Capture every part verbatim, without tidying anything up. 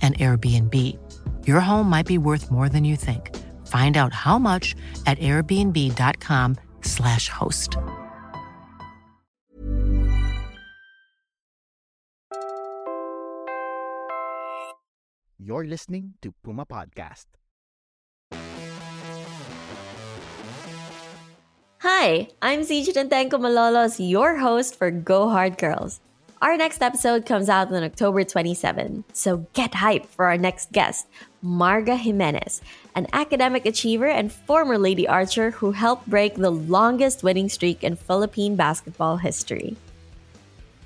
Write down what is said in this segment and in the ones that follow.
an Airbnb. Your home might be worth more than you think. Find out how much at airbnb.com slash host. You're listening to Puma Podcast. Hi, I'm Zijen Tantenko Malolos, your host for Go Hard Girls. Our next episode comes out on October twenty-seventh, so get hyped for our next guest, Marga Jimenez, an academic achiever and former Lady Archer who helped break the longest winning streak in Philippine basketball history.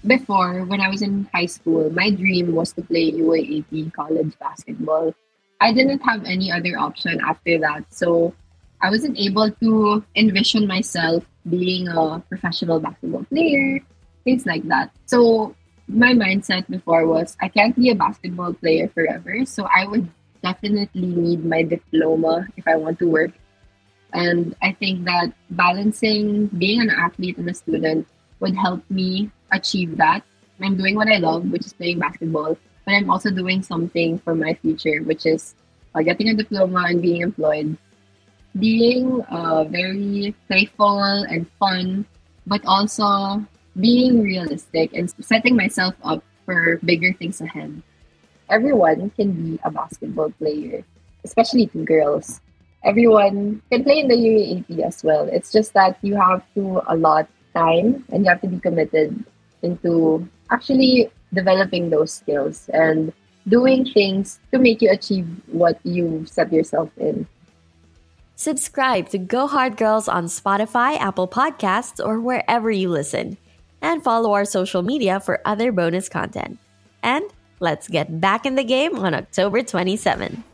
Before, when I was in high school, my dream was to play U A A P college basketball. I didn't have any other option after that, so I wasn't able to envision myself being a professional basketball player. Things like that. So my mindset before was I can't be a basketball player forever. So I would definitely need my diploma if I want to work. And I think that balancing being an athlete and a student would help me achieve that. I'm doing what I love, which is playing basketball, but I'm also doing something for my future, which is uh, getting a diploma and being employed. Being uh, very playful and fun, but also being realistic and setting myself up for bigger things ahead. Everyone can be a basketball player, especially to girls. Everyone can play in the U A A P as well. It's just that you have to allot time and you have to be committed into actually developing those skills and doing things to make you achieve what you set yourself in. Subscribe to Go Hard Girls on Spotify, Apple Podcasts, or wherever you listen. And follow our social media for other bonus content. And let's get back in the game on October twenty-seventh.